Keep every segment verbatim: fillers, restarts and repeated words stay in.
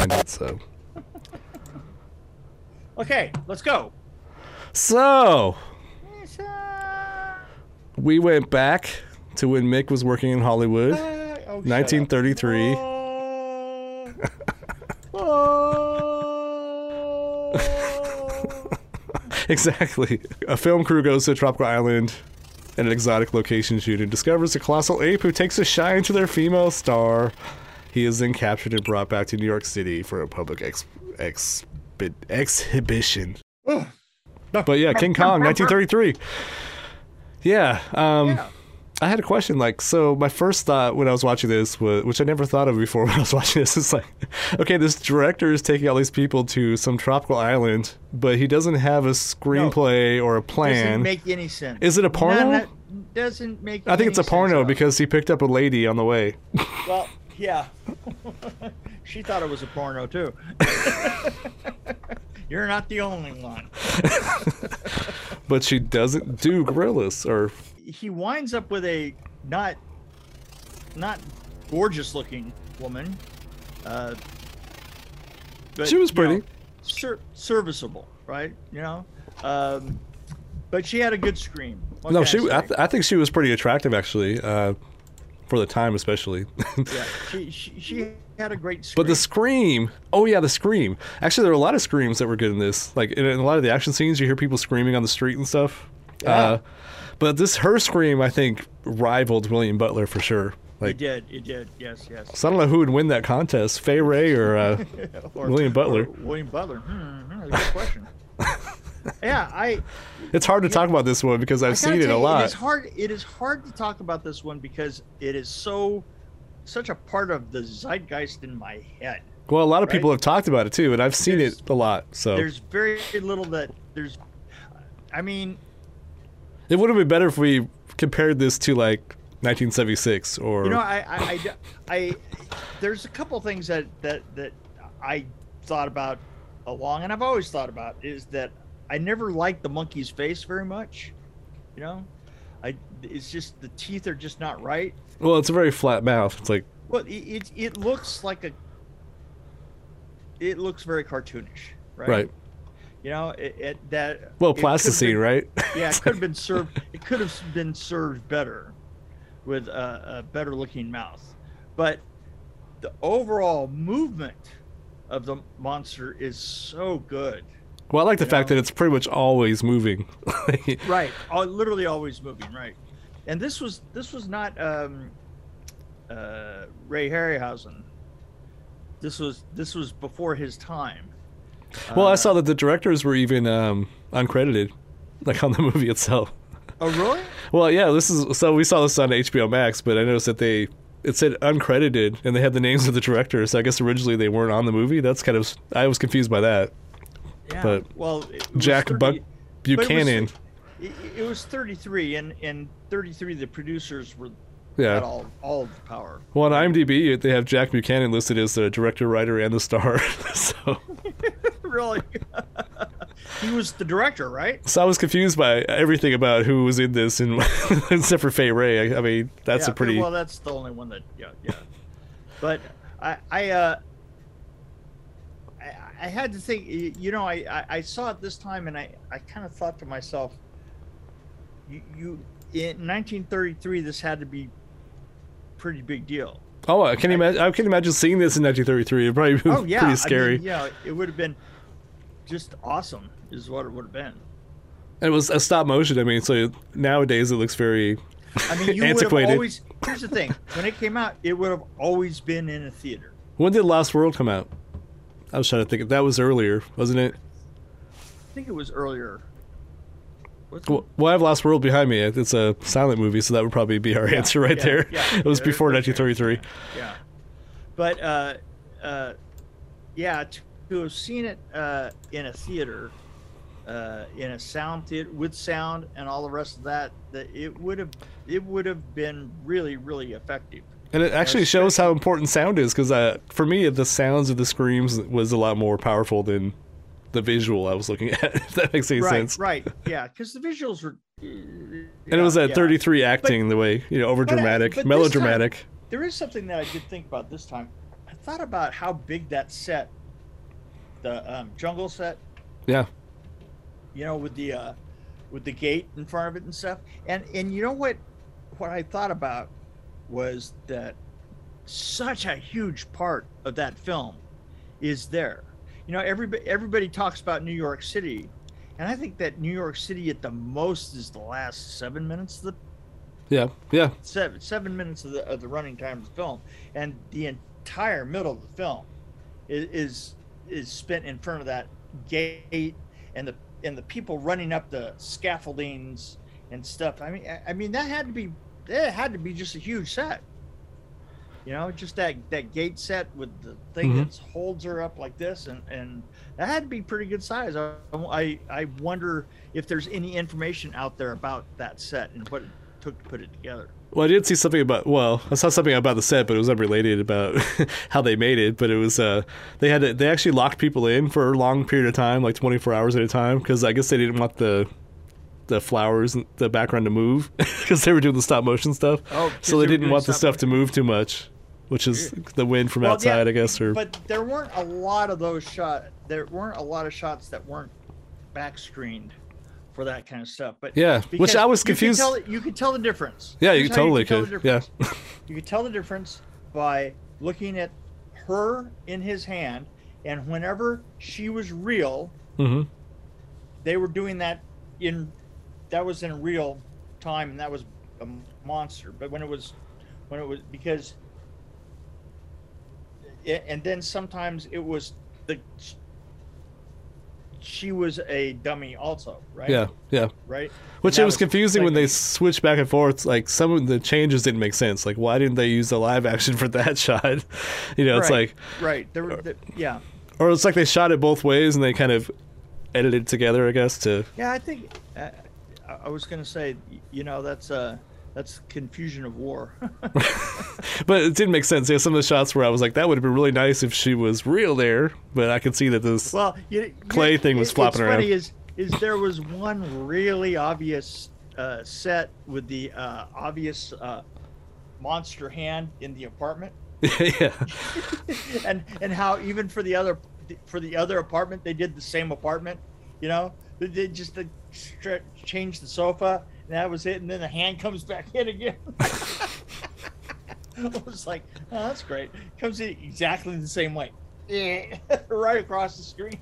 find it, so. Okay, let's go. So, we went back to when Mick was working in Hollywood, uh, oh, nineteen thirty-three. Oh. Oh. Exactly. A film crew goes to a tropical island and an exotic location shoot and discovers a colossal ape who takes a shine to their female star. He is then captured and brought back to New York City for a public ex ex exhibition. Ooh. But yeah, King Kong, nineteen thirty-three. Yeah, um, yeah. I had a question, like, so my first thought when I was watching this, was, which I never thought of before when I was watching this, is like, okay, this director is taking all these people to some tropical island, but he doesn't have a screenplay no, or a plan. Doesn't make any sense. Is it a porno? No, doesn't make I think any it's a porno because he picked up a lady on the way. Well, yeah. She thought it was a porno, too. You're not the only one. But she doesn't do gorillas, or... He winds up with a not not gorgeous-looking woman. Uh, but, she was pretty. You know, ser serviceable, right? You know? Um, but she had a good scream. What no, she. I, th I think she was pretty attractive, actually, uh, for the time especially. Yeah, she... she, she had a great scream. But the scream, oh yeah, the scream. Actually, there were a lot of screams that were good in this. Like in, in a lot of the action scenes, you hear people screaming on the street and stuff. Yeah. Uh, but this, her scream, I think, rivaled William Butler for sure. Like, it did, it did, yes, yes. So I don't know who would win that contest, Fay Wray or, uh, or William Butler. Or William Butler. Hmm, hmm, good question. Yeah, I. It's hard to yeah, talk about this one because I've seen it a lot. It is hard. It is hard to talk about this one because it is so. Such a part of the zeitgeist in my head. Well, a lot of right? people have talked about it too, and I've seen there's, it a lot. So there's very little that there's. I mean, it would have been better if we compared this to like nineteen seventy-six or. You know, I, I, I, I there's a couple of things that that that I thought about along, and I've always thought about is that I never liked the monkey's face very much. You know, I it's just the teeth are just not right. Well, it's a very flat mouth. It's like well, it, it it looks like a. It looks very cartoonish, right? Right. You know, it, it that. Well, plasticine, right? Yeah, it could have been served. It could have been served better, with a, a better looking mouth, but the overall movement of the monster is so good. Well, I like the fact that it's pretty much always moving. Right. Oh, literally always moving. Right. And this was this was not um, uh, Ray Harryhausen. This was this was before his time. Well, uh, I saw that the directors were even um, uncredited, like on the movie itself. Oh, really? Well, yeah. This is so we saw this on H B O Max, but I noticed that they it said uncredited, and they had the names of the directors. So I guess originally they weren't on the movie. That's kind of I was confused by that. Yeah. But well, Jack Buchanan. It was thirty-three, and and thirty-three the producers were yeah. had all all of the power. Well, on I M D B they have Jack Buchanan listed as the director, writer, and the star. So really, he was the director, right? So I was confused by everything about who was in this, and except for Fay Wray. I, I mean, that's yeah, a pretty well. That's the only one that yeah yeah. But I I, uh, I I had to think. You know, I I, I saw it this time, and I I kind of thought to myself. You, you in nineteen thirty-three, this had to be a pretty big deal. Oh, I can imagine. I can imagine seeing this in nineteen thirty-three. It'd probably be oh, yeah. pretty scary. I mean, yeah, it would have been just awesome. Is what it would have been. It was a stop motion. I mean, so nowadays it looks very I mean, you antiquated. Would always, here's the thing: when it came out, it would have always been in a theater. When did Lost World come out? I was trying to think. That was earlier, wasn't it? I think it was earlier. Well, I have Lost World behind me. It's a silent movie, so that would probably be our yeah, answer right yeah, there. Yeah, it was yeah, before nineteen thirty-three. Yeah, yeah. But, uh, uh, yeah, to, to have seen it uh, in a theater, uh, in a sound theater, with sound and all the rest of that, that it would have it would have been really, really effective. And it actually shows how important sound is, because uh, for me, the sounds of the screams was a lot more powerful than... the visual I was looking at, if that makes any right, sense. Right, right, yeah, because the visuals were... Uh, and yeah, it was at yeah. thirty-three acting but, the way, you know, overdramatic, melodramatic. Time, there is something that I did think about this time. I thought about how big that set, the um, jungle set. Yeah. You know, with the uh, with the gate in front of it and stuff. And and you know what, what I thought about was that such a huge part of that film is there. You know, everybody everybody talks about New York City, and I think that New York City at the most is the last seven minutes of the. Yeah, yeah. Seven seven minutes of the of the running time of the film, and the entire middle of the film is is, is spent in front of that gate and the and the people running up the scaffoldings and stuff. I mean, I, I mean that had to be that had to be just a huge set. You know, just that that gate set with the thing mm-hmm. that holds her up like this, and and that had to be pretty good size. I I, I wonder if there's any information out there about that set and what it took to put it together. Well, I did see something about. Well, I saw something about the set, but it was unrelated about how they made it. But it was uh, they had to, they actually locked people in for a long period of time, like twenty-four hours at a time, because I guess they didn't want the the flowers and the background to move because they were doing the stop motion stuff. Oh, so they, they didn't want the stuff motion. to move too much, which is the wind from well, outside, yeah, I guess. Or but there weren't a lot of those shots. There weren't a lot of shots that weren't back screened for that kind of stuff. But yeah, which I was confused. You could tell, you could tell the difference. Yeah, you could totally could. Yeah, you could tell the difference by looking at her in his hand, and whenever she was real, mm-hmm. they were doing that in. That was in real time, and that was a monster. But when it was, when it was because, it, and then sometimes it was the. She was a dummy, also, right? Yeah, yeah, right. Which it was, was confusing like, when they switched back and forth. Like some of the changes didn't make sense. Like why didn't they use the live action for that shot? You know, it's right, like right, there, there, yeah. Or it's like they shot it both ways, and they kind of edited it together, I guess. To yeah, I think. Uh, I was going to say, you know, that's uh, that's confusion of war. But it didn't make sense. There were some of the shots where I was like, that would have been really nice if she was real there. But I could see that this well, you, clay you, thing was it, flopping what's around. What's funny is, is there was one really obvious uh, set with the uh, obvious uh, monster hand in the apartment. Yeah. and and how even for the other for the other apartment, they did the same apartment, you know. They just they changed the sofa, and that was it. And then the hand comes back in again. I was like, oh, that's great. Comes in exactly the same way. Yeah. Right across the screen.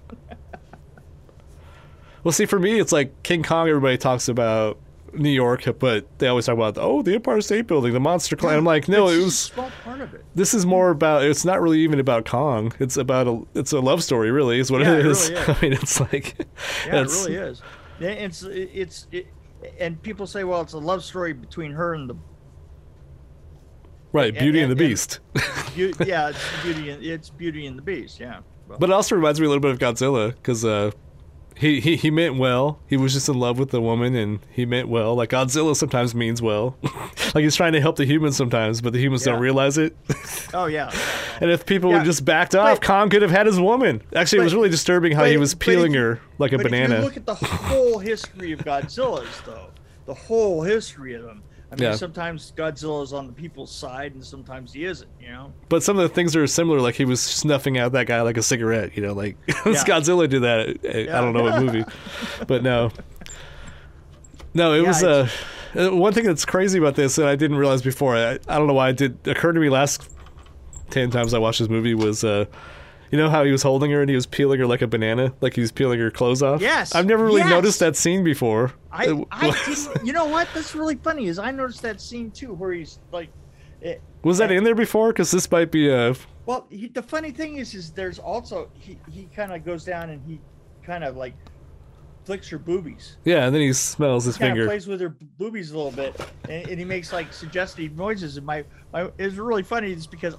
Well, see, for me, it's like King Kong. Everybody talks about New York, but they always talk about, oh, the Empire State Building, the Monster Clan. Yeah, I'm like, no, it was... It's a small part of it. This is more about... It's not really even about Kong. It's about a... It's a love story, really, is what yeah, it is. It really is. I mean, it's like... Yeah, it's, it really is. It's... it's it, and people say, well, it's a love story between her and the... Right, and, Beauty and, and the and, Beast. And, yeah, it's Beauty, and, it's Beauty and the Beast, yeah. Well, but it also reminds me a little bit of Godzilla, because... Uh, He, he he meant well. He was just in love with the woman, and he meant well. Like Godzilla sometimes means well. Like he's trying to help the humans sometimes, but the humans yeah. don't realize it. Oh yeah. And if people yeah. would just backed off, but, Kong could have had his woman. Actually, but, it was really disturbing how but, he was peeling if, her like a but banana. If you look at the whole history of Godzilla's, though. The whole history of them. I mean, yeah. sometimes Godzilla's on the people's side, and sometimes he isn't, you know? But some of the things are similar, like he was snuffing out that guy like a cigarette, you know? Like, yeah. Godzilla did that, yeah. I don't know what movie. But no. No, it yeah, was... Uh, one thing that's crazy about this, and I didn't realize before, I, I don't know why it did occur to me last ten times I watched this movie, was... Uh, you know how he was holding her and he was peeling her like a banana? Like he was peeling her clothes off? Yes. I've never really yes. noticed that scene before. I, I didn't, you know what? That's really funny is I noticed that scene too where he's like... It, was that I, in there before? Because this might be a... Well, he, the funny thing is, is there's also... He, he kind of goes down and he kind of like flicks her boobies. Yeah, and then he smells his he finger. He plays with her boobies a little bit. and, and he makes like suggestive noises. And my, my, it's really funny just because...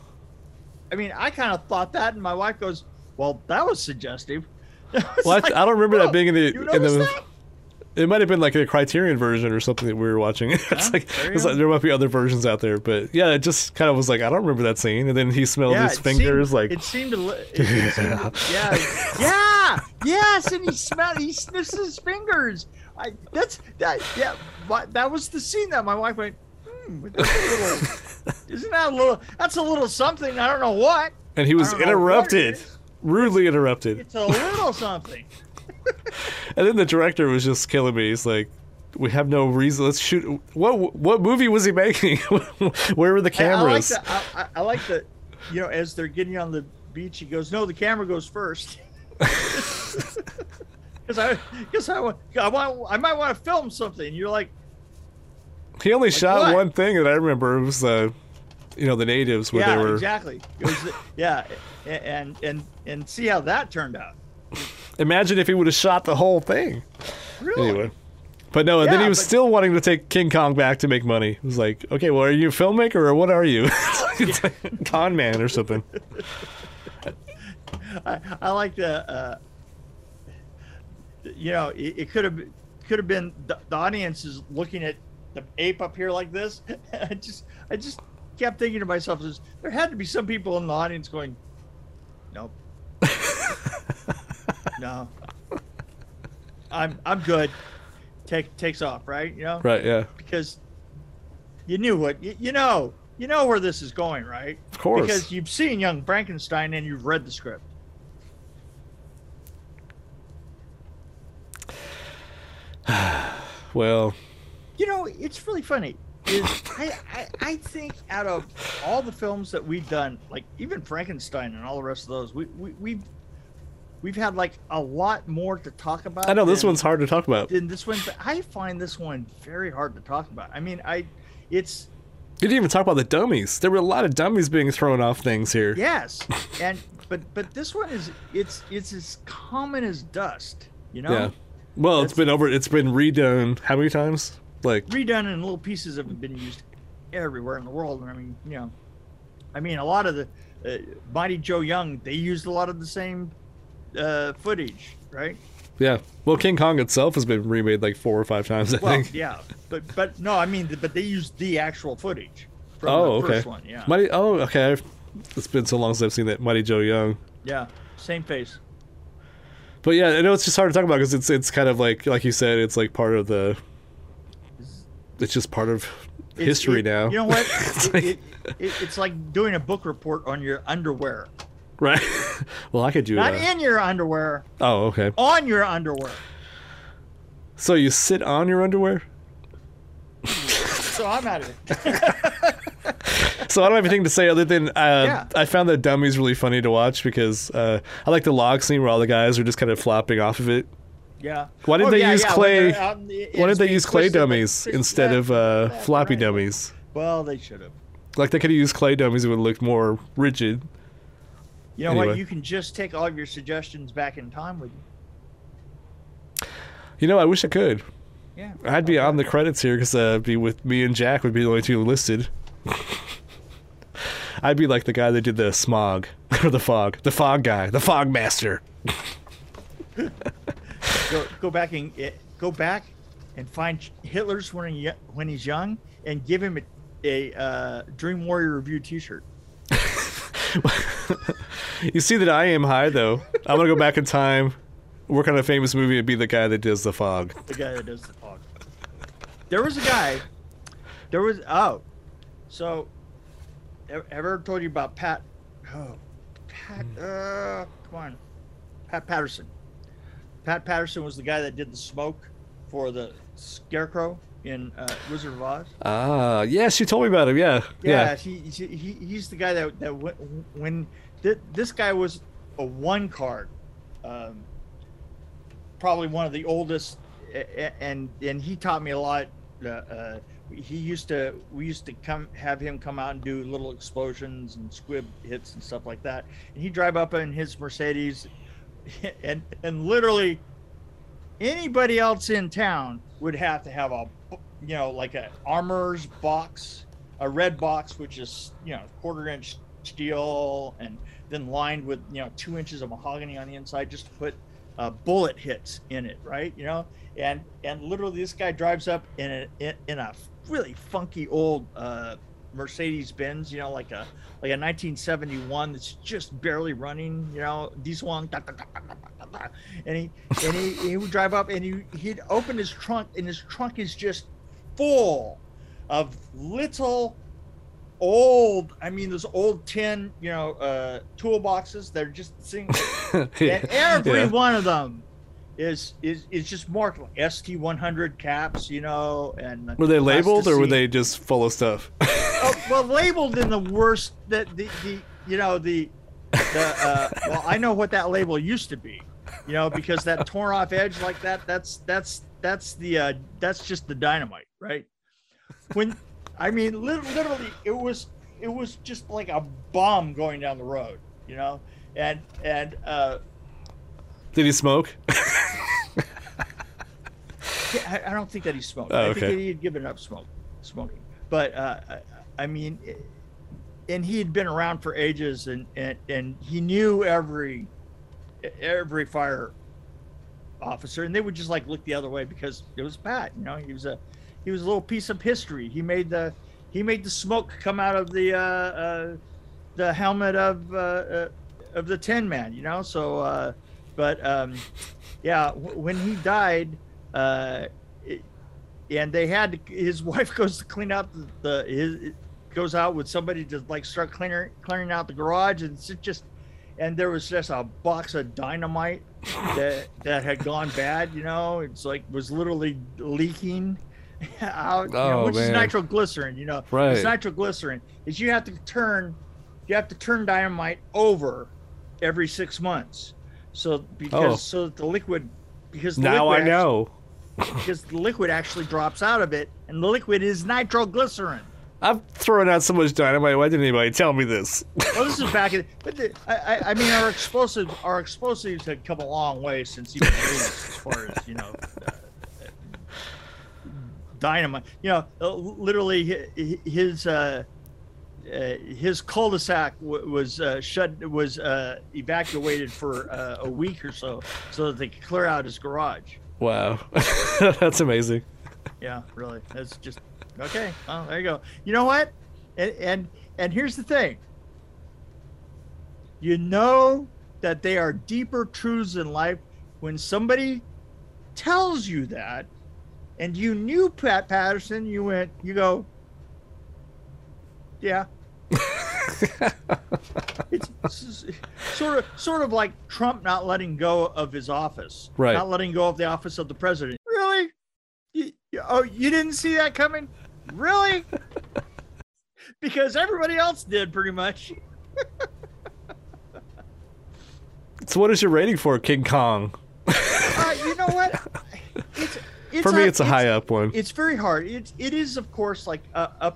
I mean, I kind of thought that, and my wife goes, "Well, that was suggestive." I was well, like, I don't remember that being in the. You in the that? It might have been like a Criterion version or something that we were watching. It's, yeah, like, there, it's like there might be other versions out there, but yeah, it just kind of was like I don't remember that scene. And then he smelled yeah, his fingers, seemed, like it seemed to. It, it seemed to yeah, yeah, yes, and he smelled. He sniffs his fingers. I that's that yeah. That was the scene that my wife went. With a little, isn't that a little? That's a little something. I don't know what. And he was interrupted. Rudely interrupted. It's a little something. And then the director was just killing me. He's like, we have no reason. Let's shoot. What what movie was he making? Where were the cameras? I, I like that. I, I like that, you know, as they're getting on the beach, he goes, no, the camera goes first. Because I, I, I, want, I might want to film something. And you're like. He only like shot what? one thing that I remember. It was, uh, you know, the natives where yeah, they were. Exactly. It was the, yeah, and, and, and see how that turned out. Imagine if he would have shot the whole thing. Really? Anyway. But no, and yeah, then he was still wanting to take King Kong back to make money. He was like, okay, well, are you a filmmaker or what are you? It's like a con man or something. I, I like the, uh, you know, it, it could have could have been the, the audience is looking at the ape up here like this. I just, I just kept thinking to myself, there had to be some people in the audience going, nope. No, I'm I'm good. Take takes off, right? You know, right? Yeah. Because you knew what you, you know. You know where this is going, right? Of course. Because you've seen Young Frankenstein and you've read the script. Well, you know, it's really funny. Is I, I I think out of all the films that we've done, like even Frankenstein and all the rest of those, we we we've. We've had like a lot more to talk about. I know this one's hard to talk about. And this one, I find this one very hard to talk about. I mean, I, it's. You didn't even talk about the dummies. There were a lot of dummies being thrown off things here. Yes, and but but this one is it's it's as common as dust. You know. Yeah. Well, That's, it's been over. It's been redone. How many times? Like redone and little pieces have been used everywhere in the world. I mean, you know, I mean, a lot of the uh, Mighty Joe Young. They used a lot of the same. Uh, footage, right? Yeah. Well, King Kong itself has been remade like four or five times, I well, think. Yeah, but but no, I mean, but they used the actual footage from oh, the first okay. one. Yeah. Mighty, oh, okay. It's been so long since I've seen that Mighty Joe Young. Yeah, same face. But yeah, I know it's just hard to talk about because it's it's kind of like like you said, it's like part of the. It's just part of it's, history it, now. You know what? it's, it, like... It, it, it's like doing a book report on your underwear. Right. Well, I could do that. Not uh, in your underwear. Oh, okay. On your underwear. So you sit on your underwear? So I'm out of it. So I don't have anything to say other than uh, yeah. I found the dummies really funny to watch because uh, I like the log scene where all the guys are just kind of flopping off of it. Yeah. Why did oh, they yeah, use yeah. clay? The, why did they use clay dummies like, instead yeah, of uh, yeah, floppy right. dummies? Well, they should have. Like they could have used clay dummies; it would look more rigid. You know anyway. what? You can just take all of your suggestions back in time with you. You know, I wish I could. Yeah. I'd be okay. on the credits here because uh, be with me and Jack would be the only two listed. I'd be like the guy that did the smog or the fog, the fog guy, the fog master. go, go back and go back and find Hitler's when he, when he's young and give him a, a uh, Dream Warrior Review T-shirt. You see that I am high, though. I'm going to go back in time, work on a famous movie, and be the guy that does the fog. The guy that does the fog. There was a guy. There was... Oh. So, ever told you about Pat... Oh. Pat... Uh, come on. Pat Patterson. Pat Patterson was the guy that did the smoke for the scarecrow in uh, Wizard of Oz. Ah, uh, yes, you told me about him, yeah. Yeah, yeah. He, he, he's the guy that, that when... This guy was a one card, um, probably one of the oldest, and and he taught me a lot. Uh, uh, he used to we used to come have him come out and do little explosions and squib hits and stuff like that. And he'd drive up in his Mercedes, and and literally anybody else in town would have to have a you know like a armorer's box, a red box, which is you know quarter inch. Steel and then lined with you know two inches of mahogany on the inside just to put uh, bullet hits in it, right? You know, and and literally this guy drives up in a in, in a really funky old uh, Mercedes Benz, you know, like a like a nineteen seventy-one that's just barely running, you know, diesel on, da, da, da, da, da, da, and he and he, he would drive up and he he'd open his trunk and his trunk is just full of little old, I mean, those old tin, you know, uh, toolboxes. They're just singing. yeah. Every yeah. one of them is is is just marked like S T one hundred caps, you know. And were they labeled, or were they just full of stuff? oh, well, labeled in the worst that the, the you know the the uh, well, I know what that label used to be, you know, because that torn off edge like that. That's that's that's the uh, that's just the dynamite, right? When I mean, literally, it was it was just like a bomb going down the road, you know. And and uh, did he smoke? I, I don't think that he smoked. Oh, okay. I think that he had given up smoke, smoking. But uh, I, I mean, it, and he had been around for ages, and, and and he knew every every fire officer, and they would just like look the other way because it was Pat, you know. He was a He was a little piece of history. He made the he made the smoke come out of the uh, uh, the helmet of uh, uh, of the Tin Man, you know. So, uh, but um, yeah, w when he died, uh, it, and they had to, his wife goes to clean out the, the his goes out with somebody to like start cleaning clearing out the garage, and it's just and there was just a box of dynamite that that had gone bad, you know. It's like was literally leaking. Out, oh, you know, which man. is nitroglycerin, you know. Right. It's nitroglycerin. Is you have to turn, you have to turn dynamite over every six months, so because oh. so that the liquid, because the now liquid I know, actually, because the liquid actually drops out of it, and the liquid is nitroglycerin. I'm throwing out so much dynamite. Why didn't anybody tell me this? Well, this is back in. But the, I, I, I mean, our explosives, our explosives had come a long way since even as far as you know. Uh, dynamite, you know, uh, literally his uh, uh, his cul-de-sac w was uh, shut, was uh, evacuated for uh, a week or so, so that they could clear out his garage. Wow, that's amazing. Yeah, really, that's just okay. Well, there you go. You know what? And and and here's the thing. You know that they are deeper truths in life when somebody tells you that. And you knew Pat Patterson. You went. You go. Yeah. it's, it's sort of, sort of like Trump not letting go of his office, right? Not letting go of the office of the president. Really? You, you, oh, you didn't see that coming? Really? Because everybody else did, pretty much. So, what is your rating for King Kong? uh, you know what? It's. It's For me, a, it's a it's, high up one. It's very hard. It it is, of course, like a, a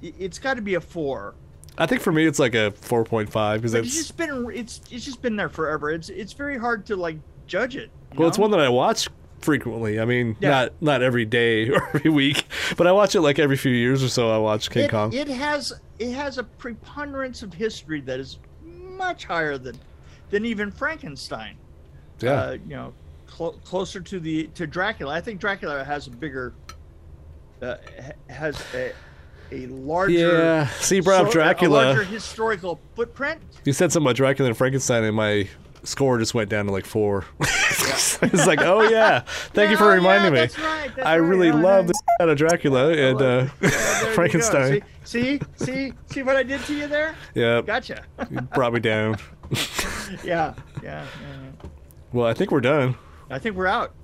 it's got to be a four. I think for me, it's like a four point five because it's just been it's it's just been there forever. It's it's very hard to like judge it. Well, know? It's one that I watch frequently. I mean, yeah. not not every day or every week, but I watch it like every few years or so. I watch King it, Kong. It has it has a preponderance of history that is much higher than than even Frankenstein. Yeah, uh, you know. Closer to the to Dracula, I think Dracula has a bigger, uh, has a a larger. Yeah, see, you brought up Dracula. A larger historical footprint. You said something about Dracula and Frankenstein, and my score just went down to like four. Yeah. It's like, oh yeah, thank yeah, you for reminding yeah, that's me. Right, that's I right, really right. love the out of Dracula yeah, and uh, yeah, Frankenstein. See, see, see, see what I did to you there? Yeah, gotcha. You brought me down. yeah, yeah, yeah. Well, I think we're done. I think we're out.